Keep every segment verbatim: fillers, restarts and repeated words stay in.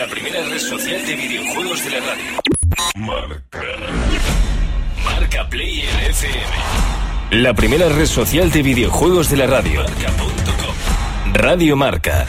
la primera red social de videojuegos de la radio. Marca. Marca Player F M. La primera red social de videojuegos de la radio. Marca punto com. Radio Marca.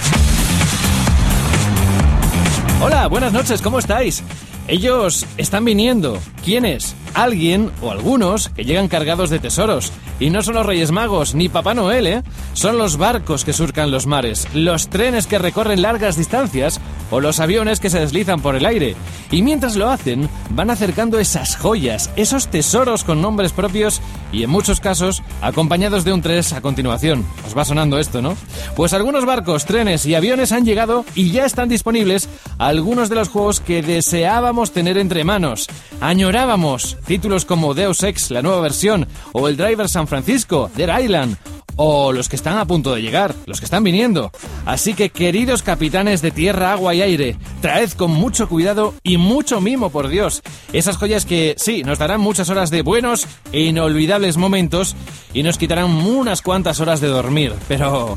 Hola, buenas noches, ¿cómo estáis? Ellos están viniendo. ¿Quiénes? Alguien o algunos que llegan cargados de tesoros. Y no son los Reyes Magos ni Papá Noel, ¿eh? Son los barcos que surcan los mares, los trenes que recorren largas distancias o los aviones que se deslizan por el aire. Y mientras lo hacen, van acercando esas joyas, esos tesoros con nombres propios y en muchos casos acompañados de un tres a continuación. Os va sonando esto, ¿no? Pues algunos barcos, trenes y aviones han llegado y ya están disponibles algunos de los juegos que deseábamos tener entre manos. Añorábamos títulos como Deus Ex, la nueva versión, o el Driver San Francisco, Dead Island, o los que están a punto de llegar, los que están viniendo. Así que, queridos capitanes de tierra, agua y aire, traed con mucho cuidado y mucho mimo, por Dios, esas joyas que, sí, nos darán muchas horas de buenos e inolvidables momentos y nos quitarán unas cuantas horas de dormir, pero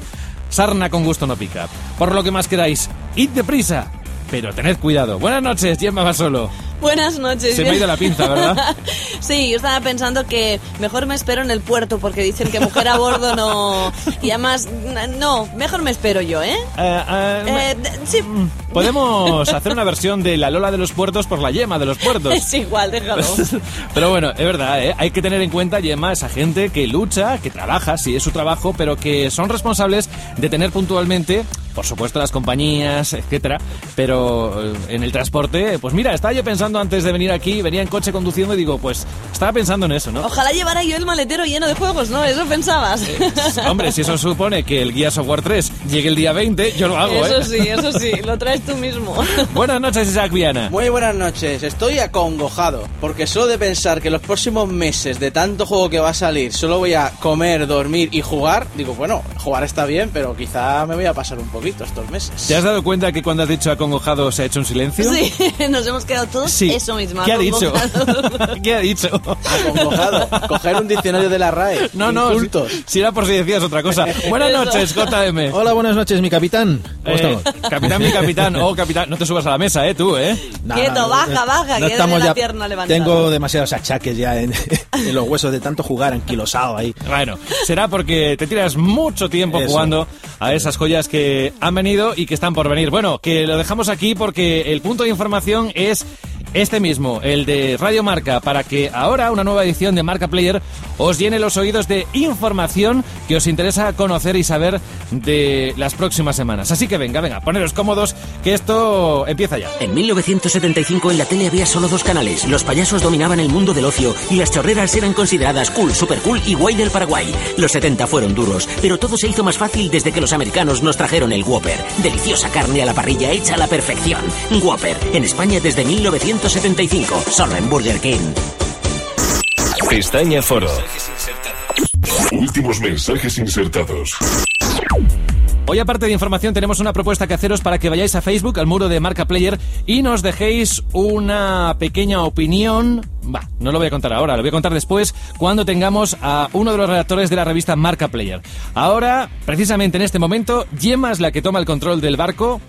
sarna con gusto no pica. Por lo que más queráis, id deprisa, pero tened cuidado. Buenas noches, Gemma Basolo. Buenas noches. Se me ha ido la pinza, ¿verdad? Sí, yo estaba pensando que mejor me espero en el puerto porque dicen que mujer a bordo no... Y además, no, mejor me espero yo, ¿eh? Uh, uh, eh sí. Podemos hacer una versión de la Lola de los puertos por la Yema de los puertos. Es igual, déjalo. Pero bueno, es verdad, ¿eh? Hay que tener en cuenta, Yema, esa gente que lucha, que trabaja, sí, es su trabajo, pero que son responsables de tener puntualmente, por supuesto, las compañías, etcétera, pero en el transporte, pues mira, estaba yo pensando antes de venir aquí, venía en coche conduciendo y digo, pues estaba pensando en eso, ¿no? Ojalá llevara yo el maletero lleno de juegos, ¿no? Eso pensabas. Eh, hombre, si eso supone que el Gears of War tres llegue el día veinte, yo lo hago, eso ¿eh? Eso sí, eso sí, lo traes tú mismo. Buenas noches, Isaac Viana. Muy buenas noches, estoy acongojado, porque solo de pensar que los próximos meses de tanto juego que va a salir, solo voy a comer, dormir y jugar, digo, bueno, jugar está bien, pero quizá me voy a pasar un poquito estos meses. ¿Te has dado cuenta que cuando has dicho acongojado se ha hecho un silencio? Sí, nos hemos quedado todos. Sí. Eso mismo. ¿Qué ha dicho? ¿Qué ha dicho? Acongojado. Coger un diccionario de la RAE. No, incultos. No. Si, si era por si decías otra cosa. Buenas noches, J M. Hola, buenas noches, mi capitán. ¿Cómo eh, estamos? Capitán, mi capitán. Oh, capitán. No te subas a la mesa, ¿eh? Tú, ¿eh? Nah, quieto, no, baja, baja. No estamos la ya, pierna levantada. Tengo demasiados achaques ya en, en los huesos de tanto jugar anquilosado ahí. Bueno, será porque te tiras mucho tiempo eso, jugando a esas joyas que han venido y que están por venir. Bueno, que lo dejamos aquí porque el punto de información es... este mismo, el de Radio Marca, para que ahora una nueva edición de Marca Player os llene los oídos de información que os interesa conocer y saber de las próximas semanas. Así que venga, venga, poneros cómodos, que esto empieza ya. En mil novecientos setenta y cinco en la tele había solo dos canales. Los payasos dominaban el mundo del ocio y las chorreras eran consideradas cool, super cool y guay del Paraguay. Los setenta fueron duros, pero todo se hizo más fácil desde que los americanos nos trajeron el Whopper. Deliciosa carne a la parrilla hecha a la perfección. Whopper, en España desde mil novecientos setenta y cinco, solo en Burger King. Pestaña Foro. Últimos mensajes insertados. Hoy, aparte de información, tenemos una propuesta que haceros para que vayáis a Facebook, al muro de Marca Player, y nos dejéis una pequeña opinión. Bah, no lo voy a contar ahora, lo voy a contar después, cuando tengamos a uno de los redactores de la revista Marca Player. Ahora, precisamente en este momento, Gemma es la que toma el control del barco.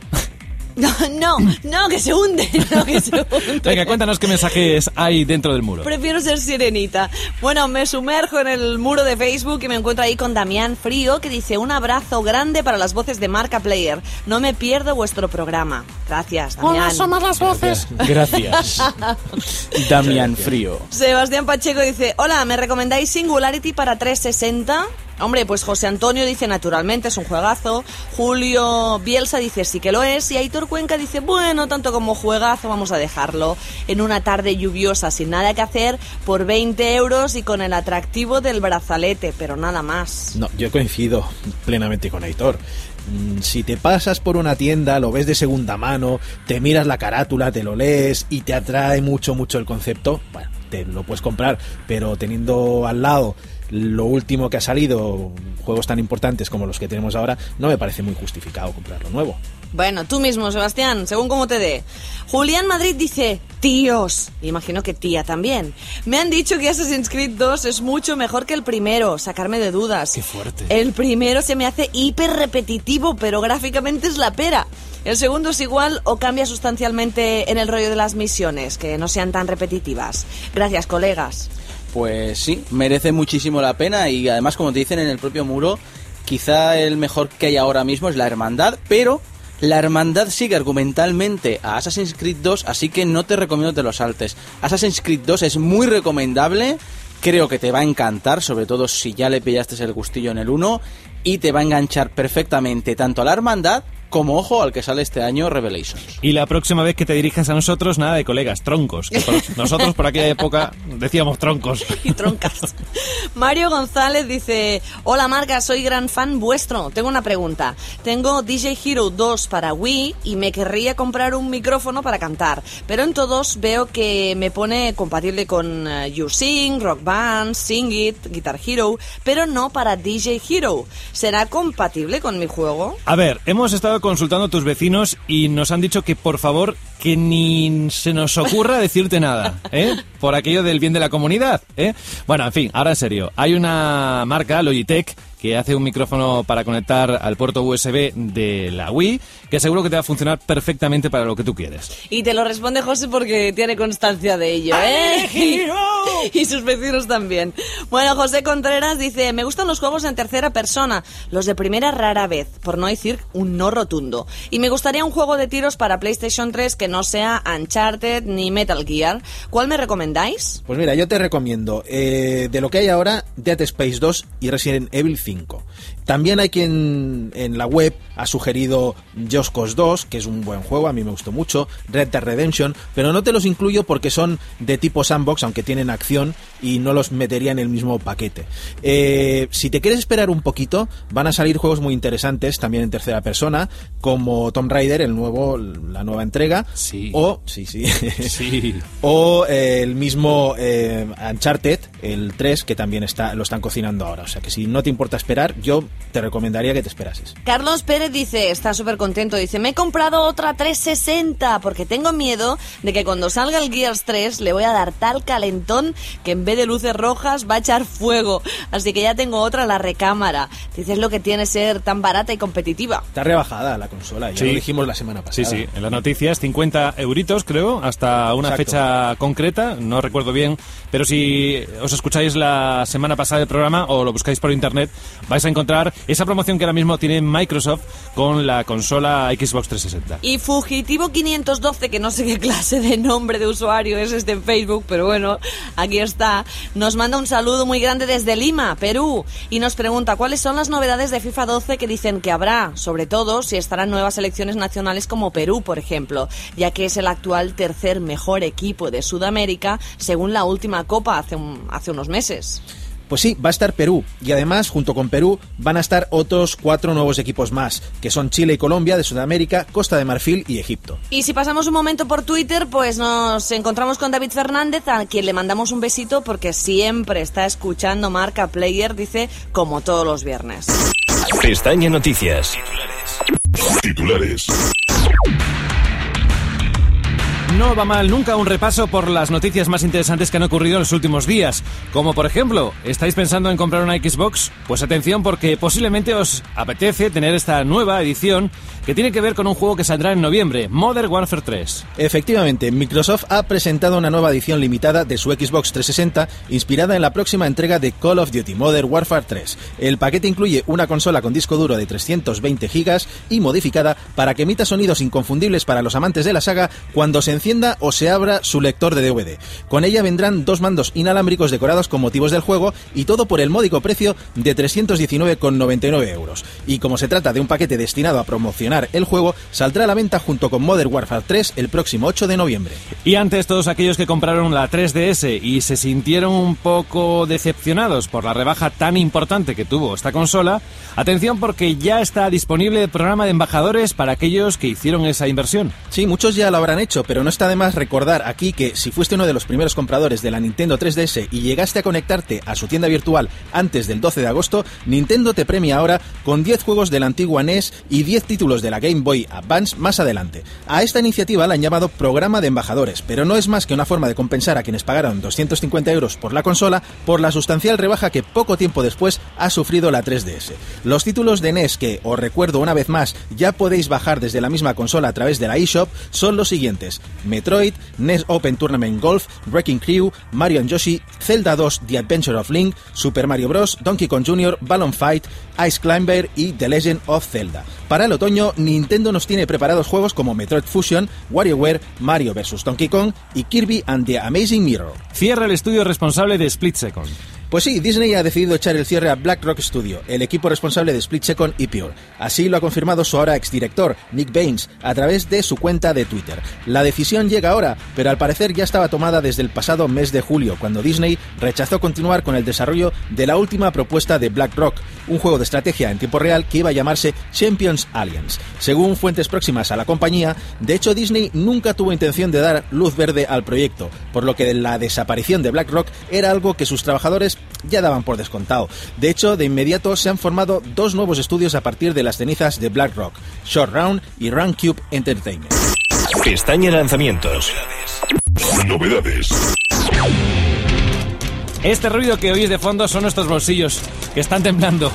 No, no, no, que se hunde, no, que se hunde. Venga, cuéntanos qué mensajes hay dentro del muro. Prefiero ser sirenita. Bueno, me sumerjo en el muro de Facebook y me encuentro ahí con Damián Frío, que dice: un abrazo grande para las voces de Marca Player. No me pierdo vuestro programa. Gracias, Damián. Hola, somos las voces. Gracias. Gracias. Damián Frío. Sebastián Pacheco dice: hola, ¿me recomendáis Singularity para tres sesenta? Hombre, pues José Antonio dice: naturalmente, es un juegazo. Julio Bielsa dice: sí que lo es. Y Aitor Cuenca dice: bueno, tanto como juegazo, vamos a dejarlo. En una tarde lluviosa, sin nada que hacer, por veinte euros y con el atractivo del brazalete, pero nada más. No, yo coincido plenamente con Aitor. Si te pasas por una tienda, lo ves de segunda mano, te miras la carátula, te lo lees y te atrae mucho, mucho el concepto, bueno, te lo puedes comprar, pero teniendo al lado lo último que ha salido, juegos tan importantes como los que tenemos ahora, no me parece muy justificado comprar lo nuevo. Bueno, tú mismo, Sebastián, según cómo te dé. Julián Madrid dice: tíos, imagino que tía también. Me han dicho que Assassin's Creed dos es mucho mejor que el primero, sacarme de dudas. Qué fuerte. El primero se me hace hiper repetitivo, pero gráficamente es la pera. El segundo es igual o cambia sustancialmente en el rollo de las misiones, que no sean tan repetitivas. Gracias, colegas. Pues sí, merece muchísimo la pena y además, como te dicen en el propio muro, quizá el mejor que hay ahora mismo es la Hermandad, pero la Hermandad sigue argumentalmente a Assassin's Creed dos, así que no te recomiendo que te lo saltes. Assassin's Creed dos es muy recomendable, creo que te va a encantar, sobre todo si ya le pillaste el gustillo en el uno, y te va a enganchar perfectamente tanto a la Hermandad como, ojo, al que sale este año, Revelations. Y la próxima vez que te dirijas a nosotros, nada de colegas, troncos. Que por, nosotros por aquella época decíamos troncos. Y troncas. Mario González dice: hola Marca, soy gran fan vuestro. Tengo una pregunta. Tengo D J Hero dos para Wii y me querría comprar un micrófono para cantar, pero en todos veo que me pone compatible con YouSing, Rock Band, Sing It, Guitar Hero, pero no para D J Hero. ¿Será compatible con mi juego? A ver, hemos estado consultando a tus vecinos y nos han dicho que por favor que ni se nos ocurra decirte nada, ¿eh? Por aquello del bien de la comunidad, ¿eh? Bueno, en fin, ahora en serio, hay una marca, Logitech, que hace un micrófono para conectar al puerto U S B de la Wii, que seguro que te va a funcionar perfectamente para lo que tú quieres. Y te lo responde José porque tiene constancia de ello, ¿eh? Y, y sus vecinos también. Bueno, José Contreras dice: me gustan los juegos en tercera persona, los de primera rara vez, por no decir un no rotundo. Y me gustaría un juego de tiros para PlayStation tres que no sea Uncharted ni Metal Gear. ¿Cuál me recomendáis? Pues mira, yo te recomiendo, eh, de lo que hay ahora, Dead Space dos y Resident Evil cinco. También hay quien en la web ha sugerido Just Cause dos, que es un buen juego, a mí me gustó mucho, Red Dead Redemption, pero no te los incluyo porque son de tipo sandbox, aunque tienen acción, y no los metería en el mismo paquete. Eh, si te quieres esperar un poquito, van a salir juegos muy interesantes también en tercera persona, como Tomb Raider, el nuevo, la nueva entrega, sí. o sí, sí, sí. o eh, el mismo eh, Uncharted, el tres, que también está, lo están cocinando ahora. O sea que si no te importa esperar, yo te recomendaría que te esperases. Carlos Pérez dice, está súper contento, dice: me he comprado otra trescientos sesenta porque tengo miedo de que cuando salga el Gears tres le voy a dar tal calentón que en vez de luces rojas va a echar fuego, así que ya tengo otra en la recámara. Dices lo que tiene ser tan barata y competitiva. Está rebajada la consola, ya sí. Lo dijimos la semana pasada. Sí, sí, en las noticias, cincuenta euritos creo, hasta una Exacto. fecha concreta, no recuerdo bien, pero si os escucháis la semana pasada el programa o lo buscáis por internet, vais a encontrar esa promoción que ahora mismo tiene Microsoft con la consola Xbox trescientos sesenta. Y Fugitivo quinientos doce, que no sé qué clase de nombre de usuario es este en Facebook, pero bueno, aquí está, nos manda un saludo muy grande desde Lima, Perú, y nos pregunta cuáles son las novedades de FIFA doce que dicen que habrá, sobre todo si estarán nuevas selecciones nacionales como Perú, por ejemplo, ya que es el actual tercer mejor equipo de Sudamérica según la última Copa hace, un, hace unos meses. Pues sí, va a estar Perú, y además, junto con Perú, van a estar otros cuatro nuevos equipos más, que son Chile y Colombia, de Sudamérica, Costa de Marfil y Egipto. Y si pasamos un momento por Twitter, pues nos encontramos con David Fernández, a quien le mandamos un besito porque siempre está escuchando Marca Player, dice, como todos los viernes. Pestaña Noticias. Titulares. Titulares. No va mal nunca un repaso por las noticias más interesantes que han ocurrido en los últimos días. Como por ejemplo, ¿estáis pensando en comprar una Xbox? Pues atención, porque posiblemente os apetece tener esta nueva edición que tiene que ver con un juego que saldrá en noviembre, Modern Warfare tres. Efectivamente, Microsoft ha presentado una nueva edición limitada de su Xbox trescientos sesenta inspirada en la próxima entrega de Call of Duty Modern Warfare tres. El paquete incluye una consola con disco duro de trescientos veinte gigabytes y modificada para que emita sonidos inconfundibles para los amantes de la saga cuando se encienda o se abra su lector de D V D. Con ella vendrán dos mandos inalámbricos decorados con motivos del juego, y todo por el módico precio de trescientos diecinueve con noventa y nueve euros. Y como se trata de un paquete destinado a promocionar el juego, saldrá a la venta junto con Modern Warfare tres el próximo ocho de noviembre. Y antes, todos aquellos que compraron la tres D S y se sintieron un poco decepcionados por la rebaja tan importante que tuvo esta consola, atención, porque ya está disponible el programa de embajadores para aquellos que hicieron esa inversión. Sí, muchos ya lo habrán hecho, pero no está de más recordar aquí que si fuiste uno de los primeros compradores de la Nintendo tres D S y llegaste a conectarte a su tienda virtual antes del doce de agosto, Nintendo te premia ahora con diez juegos de la antigua N E S y diez títulos de la Game Boy Advance más adelante. A esta iniciativa la han llamado Programa de Embajadores, pero no es más que una forma de compensar a quienes pagaron doscientos cincuenta euros por la consola por la sustancial rebaja que poco tiempo después ha sufrido la tres D S. Los títulos de N E S que, os recuerdo una vez más, ya podéis bajar desde la misma consola a través de la eShop son los siguientes: Metroid, N E S Open Tournament Golf, Wrecking Crew, Mario and Yoshi, Zelda dos The Adventure of Link, Super Mario Bros, Donkey Kong junior, Balloon Fight, Ice Climber y The Legend of Zelda. Para el otoño, Nintendo nos tiene preparados juegos como Metroid Fusion, WarioWare, Mario versus. Donkey Kong y Kirby and the Amazing Mirror. Cierra el estudio responsable de Split Second. Pues sí, Disney ha decidido echar el cierre a BlackRock Studio, el equipo responsable de Split Second y Pure. Así lo ha confirmado su ahora exdirector, Nick Baines, a través de su cuenta de Twitter. La decisión llega ahora, pero al parecer ya estaba tomada desde el pasado mes de julio, cuando Disney rechazó continuar con el desarrollo de la última propuesta de BlackRock, un juego de estrategia en tiempo real que iba a llamarse Champions Alliance. Según fuentes próximas a la compañía, de hecho Disney nunca tuvo intención de dar luz verde al proyecto, por lo que la desaparición de BlackRock era algo que sus trabajadores ya daban por descontado. De hecho, de inmediato se han formado dos nuevos estudios a partir de las cenizas de BlackRock: Short Round y Roundcube Entertainment. Pestaña lanzamientos. Novedades. Este ruido que oís de fondo son nuestros bolsillos, que están temblando.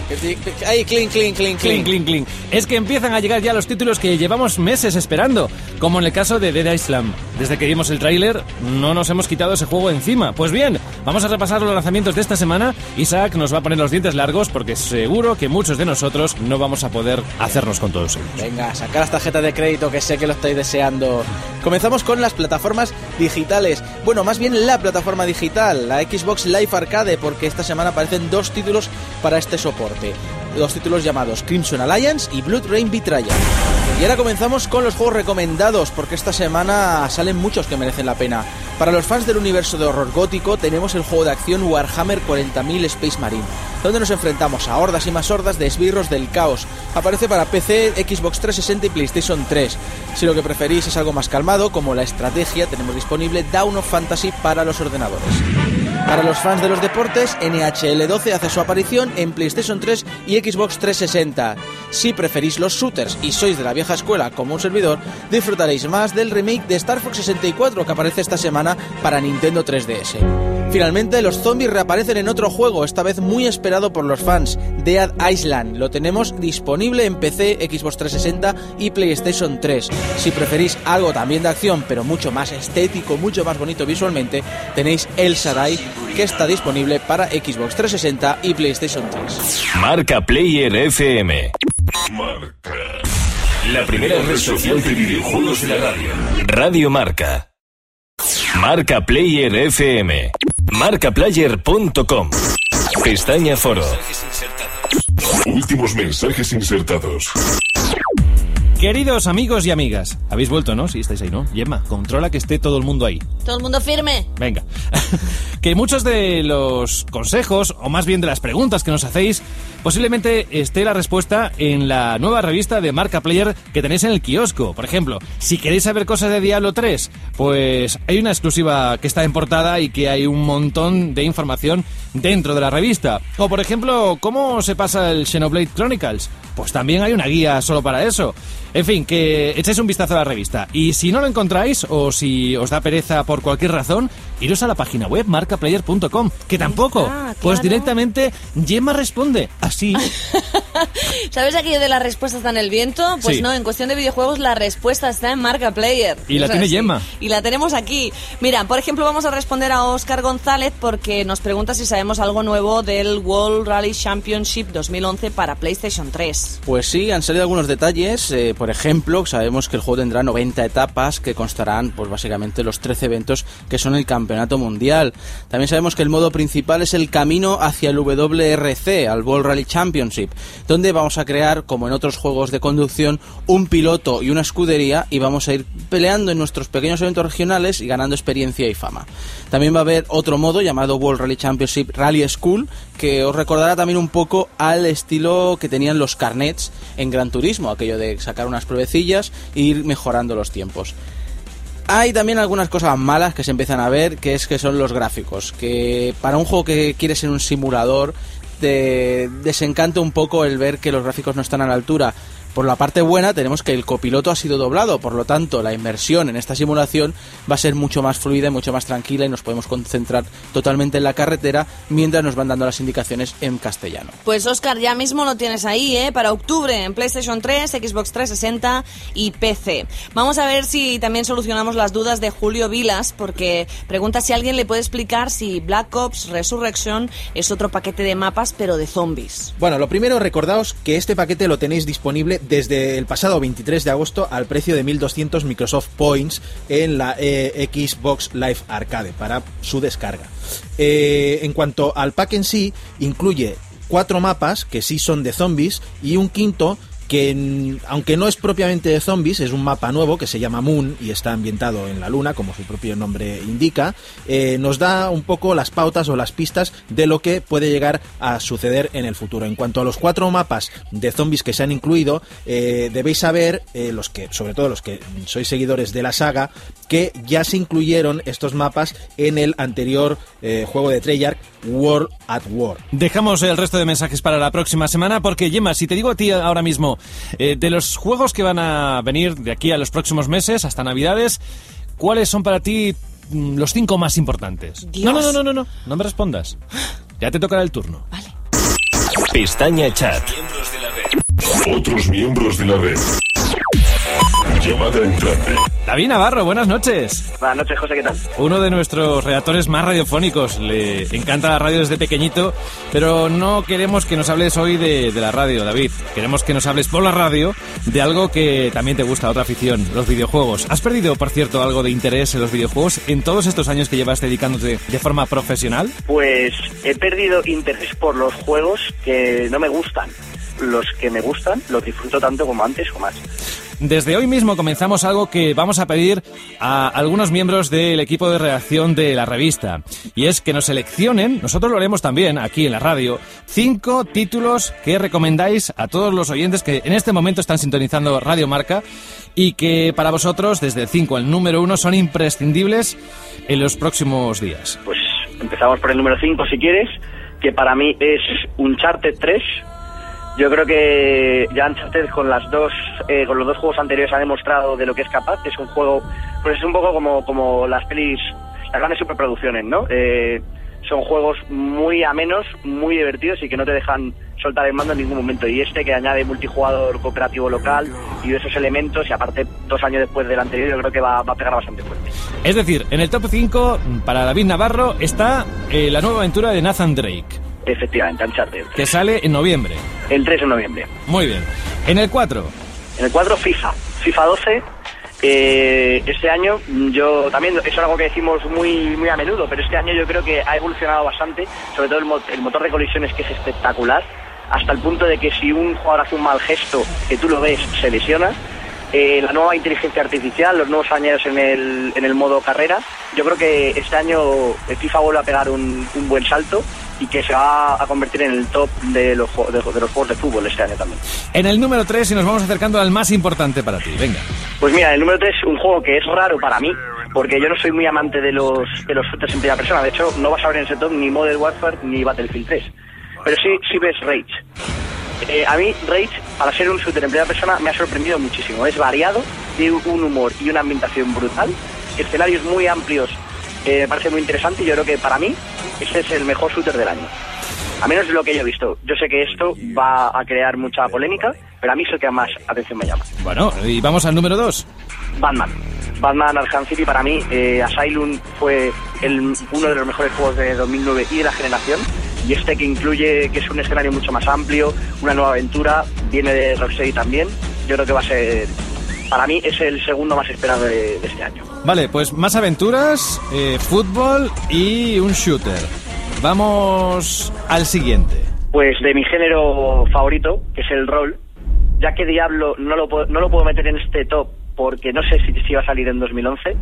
Ahí, clink, clink, clink, clink, clink, clink. Es que empiezan a llegar ya los títulos que llevamos meses esperando, como en el caso de Dead Island. Desde que vimos el tráiler, no nos hemos quitado ese juego encima. Pues bien, vamos a repasar los lanzamientos de esta semana. Isaac nos va a poner los dientes largos, porque seguro que muchos de nosotros no vamos a poder hacernos con todos ellos. Venga, sacar las tarjetas de crédito, que sé que lo estáis deseando. Comenzamos con las plataformas digitales. Bueno, más bien la plataforma digital, la Xbox Live Arcade, porque esta semana aparecen dos títulos para este soporte. Dos títulos llamados Crimson Alliance y Blood Rain Betrayal. Y ahora comenzamos con los juegos recomendados, porque esta semana salen muchos que merecen la pena. Para los fans del universo de horror gótico tenemos el juego de acción Warhammer cuarenta mil Space Marine, donde nos enfrentamos a hordas y más hordas de esbirros del caos. Aparece para P C, Xbox trescientos sesenta y PlayStation tres. Si lo que preferís es algo más calmado, como la estrategia, tenemos disponible Dawn of Fantasy para los ordenadores. Para los fans de los deportes, N H L doce hace su aparición en PlayStation tres y Xbox trescientos sesenta. Si preferís los shooters y sois de la vieja escuela como un servidor, disfrutaréis más del remake de Star Fox sesenta y cuatro que aparece esta semana para Nintendo tres D S. Finalmente, los zombies reaparecen en otro juego, esta vez muy esperado por los fans, Dead Island. Lo tenemos disponible en P C, Xbox trescientos sesenta y PlayStation tres. Si preferís algo también de acción, pero mucho más estético, mucho más bonito visualmente, tenéis El Shaddai, que está disponible para Xbox trescientos sesenta y PlayStation tres. Marca Player F M. Marca. La primera red social de videojuegos de la radio. Radio Marca. Marca Player F M. marca player punto com. Pestaña Foro. Últimos mensajes insertados. Queridos amigos y amigas, habéis vuelto, ¿no? Sí, estáis ahí, ¿no? Gemma, controla que esté todo el mundo ahí. Todo el mundo firme. Venga. Que muchos de los consejos, o más bien de las preguntas que nos hacéis, posiblemente esté la respuesta en la nueva revista de Marca Player que tenéis en el kiosco. Por ejemplo, si queréis saber cosas de Diablo tres, pues hay una exclusiva que está en portada y que hay un montón de información dentro de la revista. O por ejemplo, ¿cómo se pasa el Xenoblade Chronicles? Pues también hay una guía solo para eso. En fin, que echéis un vistazo a la revista. Y si no lo encontráis, o si os da pereza por cualquier razón, iros a la página web marca player punto com, que tampoco. Ah, claro. Pues directamente Gemma responde así. ¿Sabes aquello de las respuestas está en el viento? Pues sí. No, en cuestión de videojuegos la respuesta está en Marca Player. Y la o sea, tiene sí. Gemma. Y la tenemos aquí. Mira, por ejemplo, vamos a responder a Óscar González, porque nos pregunta si sabemos algo nuevo del World Rally Championship dos mil once para PlayStation tres. Pues sí, han salido algunos detalles. Eh, Por ejemplo, sabemos que el juego tendrá noventa etapas que constarán, pues básicamente, los trece eventos que son el campeonato mundial. También sabemos que el modo principal es el camino hacia el W R C, al World Rally Championship, donde vamos a crear, como en otros juegos de conducción, un piloto y una escudería, y vamos a ir peleando en nuestros pequeños eventos regionales y ganando experiencia y fama. También va a haber otro modo llamado World Rally Championship Rally School, que os recordará también un poco al estilo que tenían los carnets en Gran Turismo, aquello de sacar unas pruebecillas e ir mejorando los tiempos. Hay también algunas cosas malas que se empiezan a ver, que es que son los gráficos, que para un juego que quiere ser un simulador te desencanta un poco el ver que los gráficos no están a la altura. Por la parte buena tenemos que el copiloto ha sido doblado, por lo tanto la inmersión en esta simulación va a ser mucho más fluida y mucho más tranquila, y nos podemos concentrar totalmente en la carretera mientras nos van dando las indicaciones en castellano. Pues Óscar, ya mismo lo tienes ahí, ¿eh? Para octubre en PlayStation tres, Xbox trescientos sesenta y P C. Vamos a ver si también solucionamos las dudas de Julio Vilas, porque pregunta si alguien le puede explicar si Black Ops Resurrection es otro paquete de mapas pero de zombies. Bueno, lo primero, recordaos que este paquete lo tenéis disponible desde el pasado veintitrés de agosto al precio de mil doscientos Microsoft Points en la eh, Xbox Live Arcade para su descarga. Eh, en cuanto al pack en sí, incluye cuatro mapas que sí son de zombies y un quinto que, aunque no es propiamente de zombies, es un mapa nuevo que se llama Moon y está ambientado en la luna, como su propio nombre indica. Eh, nos da un poco las pautas o las pistas de lo que puede llegar a suceder en el futuro. En cuanto a los cuatro mapas de zombies que se han incluido, eh, debéis saber, eh, los que, sobre todo los que sois seguidores de la saga, que ya se incluyeron estos mapas en el anterior eh, juego de Treyarch, World at War. Dejamos el resto de mensajes para la próxima semana, porque Gemma, si te digo a ti ahora mismo, eh, de los juegos que van a venir de aquí a los próximos meses, hasta Navidades, ¿cuáles son para ti los cinco más importantes? No, no, no, no, no, no, no me respondas. Ya te tocará el turno. Vale. Pestaña Chat. Miembros de la red. Otros miembros de la red. Llamada entrante. David Navarro, buenas noches. Buenas noches, José, ¿qué tal? Uno de nuestros redactores más radiofónicos. Le encanta la radio desde pequeñito, pero no queremos que nos hables hoy de, de la radio, David. Queremos que nos hables por la radio de algo que también te gusta, otra afición, los videojuegos. ¿Has perdido, por cierto, algo de interés en los videojuegos en todos estos años que llevas dedicándote de forma profesional? Pues he perdido interés por los juegos que no me gustan. Los que me gustan los disfruto tanto como antes o más. Desde hoy mismo comenzamos algo que vamos a pedir a algunos miembros del equipo de redacción de la revista, y es que nos seleccionen, nosotros lo haremos también aquí en la radio, cinco títulos que recomendáis a todos los oyentes que en este momento están sintonizando Radio Marca y que para vosotros, desde el cinco al número uno, son imprescindibles en los próximos días. Pues empezamos por el número cinco, si quieres, que para mí es Uncharted tres. Yo creo que ya Uncharted con las dos, eh, con los dos juegos anteriores ha demostrado de lo que es capaz. Es un juego, pues es un poco como, como las pelis, las grandes superproducciones, ¿no? Eh, son juegos muy amenos, muy divertidos y que no te dejan soltar el mando en ningún momento. Y este que añade multijugador cooperativo local y esos elementos, y aparte dos años después del anterior, yo creo que va, va a pegar bastante fuerte. Es decir, en el top cinco para David Navarro está eh, la nueva aventura de Nathan Drake. Efectivamente, Uncharted. Que sale en noviembre. El tres de noviembre. Muy bien. ¿En el cuatro? En el cuatro, FIFA. FIFA doce. Eh, este año, yo también, eso es algo que decimos muy muy a menudo, pero este año yo creo que ha evolucionado bastante, sobre todo el, mo- el motor de colisiones, que es espectacular, hasta el punto de que si un jugador hace un mal gesto, que tú lo ves, se lesiona. Eh, la nueva inteligencia artificial, los nuevos años en el, en el modo carrera, yo creo que este año FIFA vuelve a pegar un, un buen salto y que se va a convertir en el top de los, de, de los juegos de fútbol este año también. En el número tres, y nos vamos acercando al más importante para ti, venga. Pues mira, el número tres, un juego que es raro para mí, porque yo no soy muy amante de los de los shooters en primera persona. De hecho, no vas a ver en ese top ni Modern Warfare ni Battlefield tres, pero sí, sí ves Rage. Eh, a mí Rage, para ser un shooter en primera persona, me ha sorprendido muchísimo. Es variado, tiene un humor y una ambientación brutal, escenarios muy amplios, eh, me parece muy interesante, y yo creo que para mí este es el mejor shooter del año. A menos de lo que yo he visto. Yo sé que esto va a crear mucha polémica, pero a mí es el que más atención me llama. Bueno, y vamos al número dos. Batman. Batman Arkham City, para mí, eh, Asylum fue el, uno de los mejores juegos de dos mil nueve y de la generación. Y este que incluye, que es un escenario mucho más amplio, una nueva aventura, viene de Rocksteady también. Yo creo que va a ser, para mí, es el segundo más esperado de, de este año. Vale, pues más aventuras, eh, fútbol y un shooter. Vamos al siguiente. Pues de mi género favorito, que es el rol, ya que Diablo no lo, no lo puedo meter en este top porque no sé si, si va a salir en dos mil once.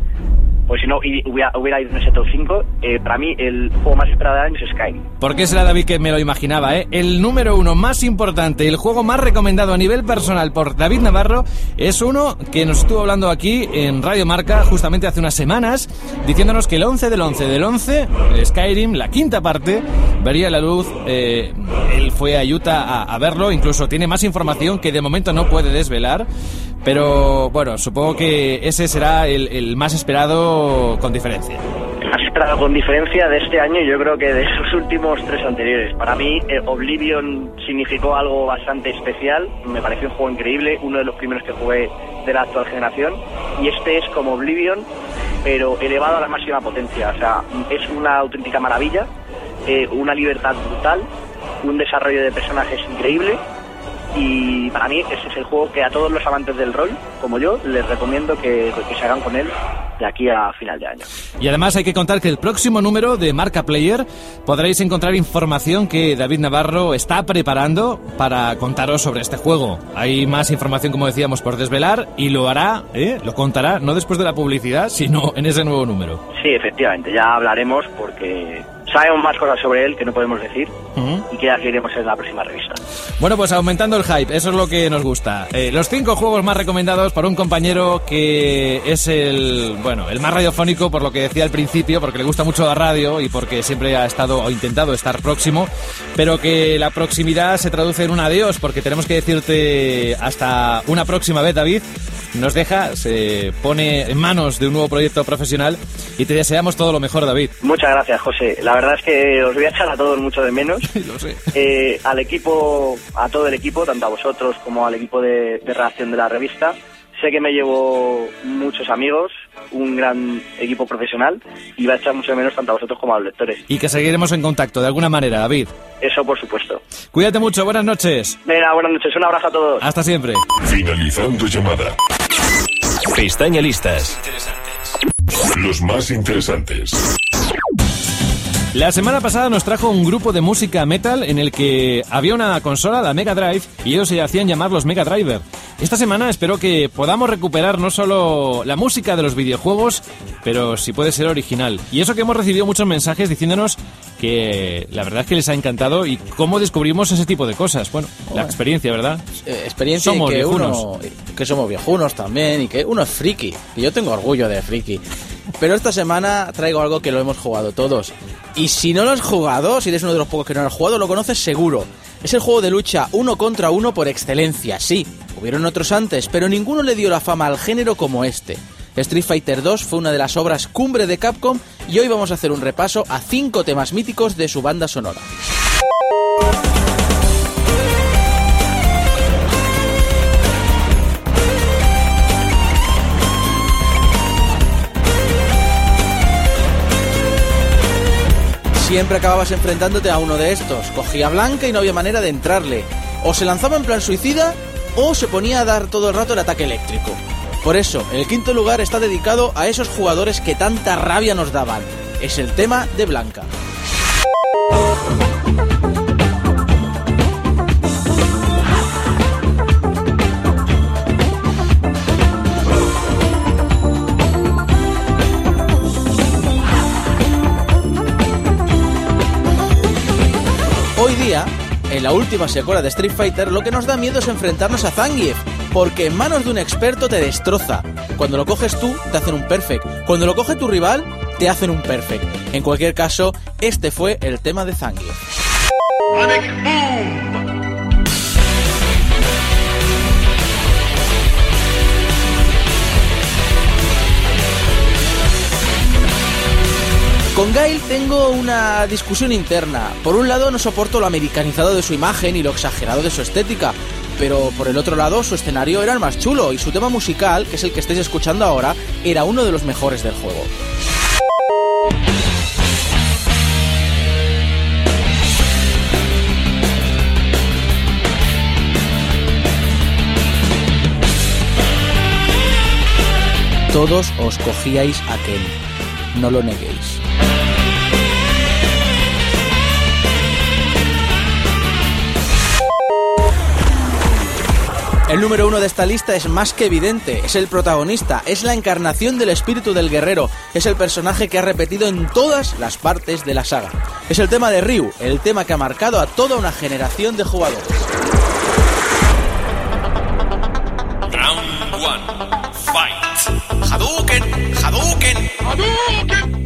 Pues si no, hubiera, hubiera ido en ese top cinco. Eh, para mí, el juego más esperado del año es Skyrim. Porque es la David que me lo imaginaba, ¿eh? El número uno más importante, el juego más recomendado a nivel personal por David Navarro, es uno que nos estuvo hablando aquí en Radio Marca justamente hace unas semanas, diciéndonos que el once del once del once, Skyrim, la quinta parte, vería la luz. Eh, él fue a Utah a, a verlo, incluso tiene más información que de momento no puede desvelar. Pero bueno, supongo que ese será el, el más esperado con diferencia. El más esperado con diferencia de este año, yo creo que de esos últimos tres anteriores. Para mí, eh, Oblivion significó algo bastante especial. Me pareció un juego increíble, uno de los primeros que jugué de la actual generación. Y este es como Oblivion, pero elevado a la máxima potencia. O sea, es una auténtica maravilla, eh, una libertad brutal, un desarrollo de personajes increíble. Y para mí ese es el juego que a todos los amantes del rol, como yo, les recomiendo que, que se hagan con él de aquí a final de año. Y además hay que contar que el próximo número de Marca Player podréis encontrar información que David Navarro está preparando para contaros sobre este juego. Hay más información, como decíamos, por desvelar, y lo hará, ¿eh? Lo contará, no después de la publicidad, sino en ese nuevo número. Sí, efectivamente, ya hablaremos porque... sabemos más cosas sobre él que no podemos decir, uh-huh, y que ya iremos en la próxima revista. Bueno, pues aumentando el hype, eso es lo que nos gusta. Eh, los cinco juegos más recomendados por un compañero que es el, bueno, el más radiofónico, por lo que decía al principio, porque le gusta mucho la radio y porque siempre ha estado o intentado estar próximo, pero que la proximidad se traduce en un adiós, porque tenemos que decirte hasta una próxima vez, David. Nos deja, se pone en manos de un nuevo proyecto profesional y te deseamos todo lo mejor, David. Muchas gracias, José. La verdad es que os voy a echar a todos mucho de menos. Lo sé. Eh, al equipo, a todo el equipo, tanto a vosotros como al equipo de, de redacción de la revista. Sé que me llevo muchos amigos, un gran equipo profesional, y va a echar mucho de menos tanto a vosotros como a los lectores. Y que seguiremos en contacto de alguna manera, David. Eso por supuesto. Cuídate mucho, buenas noches. Venga, buenas noches, un abrazo a todos. Hasta siempre. Finalizando llamada. Pestaña listas. Los más interesantes. La semana pasada nos trajo un grupo de música metal en el que había una consola, la Mega Drive, y ellos se hacían llamar los Mega Driver. Esta semana espero que podamos recuperar no solo la música de los videojuegos, pero si puede ser original. Y eso que hemos recibido muchos mensajes diciéndonos que la verdad es que les ha encantado y cómo descubrimos ese tipo de cosas. Bueno, bueno, la experiencia, ¿verdad? Eh, experiencia somos y que viejunos. Uno, que somos viejunos también y que uno es friki. Y yo tengo orgullo de friki. Pero esta semana traigo algo que lo hemos jugado todos. Y si no lo has jugado, si eres uno de los pocos que no lo has jugado, lo conoces seguro. Es el juego de lucha uno contra uno por excelencia, sí. Hubieron otros antes, pero ninguno le dio la fama al género como este. Street Fighter dos fue una de las obras cumbre de Capcom y hoy vamos a hacer un repaso a cinco temas míticos de su banda sonora. Siempre acababas enfrentándote a uno de estos, cogía blanca y no había manera de entrarle. O se lanzaba en plan suicida o se ponía a dar todo el rato el ataque eléctrico. Por eso, el quinto lugar está dedicado a esos jugadores que tanta rabia nos daban. Es el tema de Blanca. En la última secuela de Street Fighter lo que nos da miedo es enfrentarnos a Zangief, porque en manos de un experto te destroza. Cuando lo coges tú, te hacen un perfect. Cuando lo coge tu rival, te hacen un perfect. En cualquier caso, este fue el tema de Zangief. Panic Boom. Con Gail tengo una discusión interna. Por un lado no soporto lo americanizado de su imagen y lo exagerado de su estética, pero por el otro lado su escenario era el más chulo y su tema musical, que es el que estáis escuchando ahora, era uno de los mejores del juego. Todos os cogíais a Ken, no lo neguéis. El número uno de esta lista es más que evidente, es el protagonista, es la encarnación del espíritu del guerrero, es el personaje que ha repetido en todas las partes de la saga. Es el tema de Ryu, el tema que ha marcado a toda una generación de jugadores. Round one, fight. Hadouken, Hadouken, Hadouken.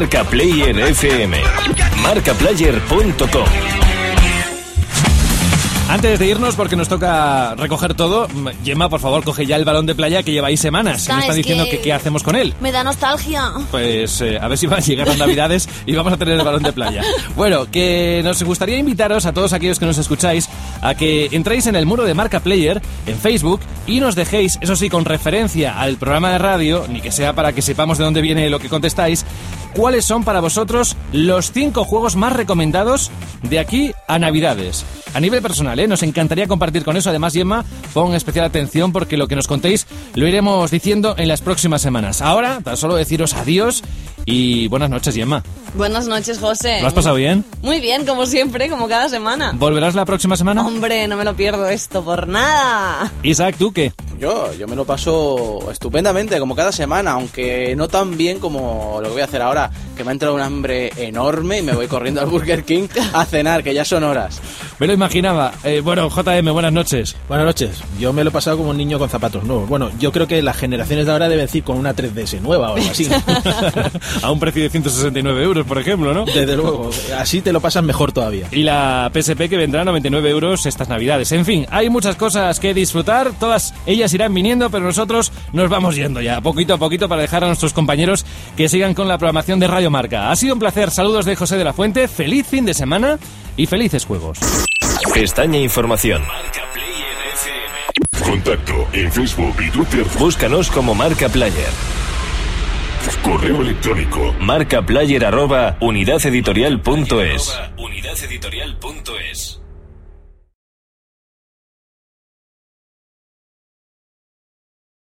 Marca Play en F M, marca player punto com. Antes de irnos, porque nos toca recoger todo, Gemma, por favor, coge ya el balón de playa que lleváis semanas. Está, me están es diciendo que, que qué hacemos con él. Me da nostalgia. Pues eh, a ver si van a llegar las navidades y vamos a tener el balón de playa. Bueno, que nos gustaría invitaros a todos aquellos que nos escucháis a que entréis en el muro de Marca Player en Facebook y nos dejéis, eso sí, con referencia al programa de radio, ni que sea para que sepamos de dónde viene lo que contestáis, ¿cuáles son para vosotros los cinco juegos más recomendados de aquí a Navidades? A nivel personal, ¿eh? Nos encantaría compartir con eso. Además, Gemma, pon especial atención porque lo que nos contéis lo iremos diciendo en las próximas semanas. Ahora, tan solo deciros adiós y buenas noches, Gemma. Buenas noches, José. ¿Lo has pasado bien? Muy bien, como siempre, como cada semana. ¿Volverás la próxima semana? Hombre, no me lo pierdo esto por nada. Isaac, ¿tú qué? Yo, yo me lo paso estupendamente, como cada semana, aunque no tan bien como lo que voy a hacer ahora, que me ha entrado un hambre enorme y me voy corriendo al Burger King a cenar, que ya son horas. Me lo imaginaba. Eh, bueno, J M, buenas noches. Buenas noches. Yo me lo he pasado como un niño con zapatos nuevos. Bueno, yo creo que las generaciones de ahora deben decir con una tres D S nueva o algo así. A un precio de ciento sesenta y nueve euros, por ejemplo, ¿no? Desde luego. Así te lo pasas mejor todavía. Y la P S P que vendrá a noventa y nueve euros estas Navidades. En fin, hay muchas cosas que disfrutar, todas ellas irán viniendo, pero nosotros nos vamos yendo ya, poquito a poquito, para dejar a nuestros compañeros que sigan con la programación de Radio Marca. Ha sido un placer, saludos de José de la Fuente, feliz fin de semana y felices juegos. Pestaña Información. Marca Player F M. Contacto en Facebook y Twitter. Búscanos como Marca Player. Correo electrónico. marca player arroba unidad editorial punto es.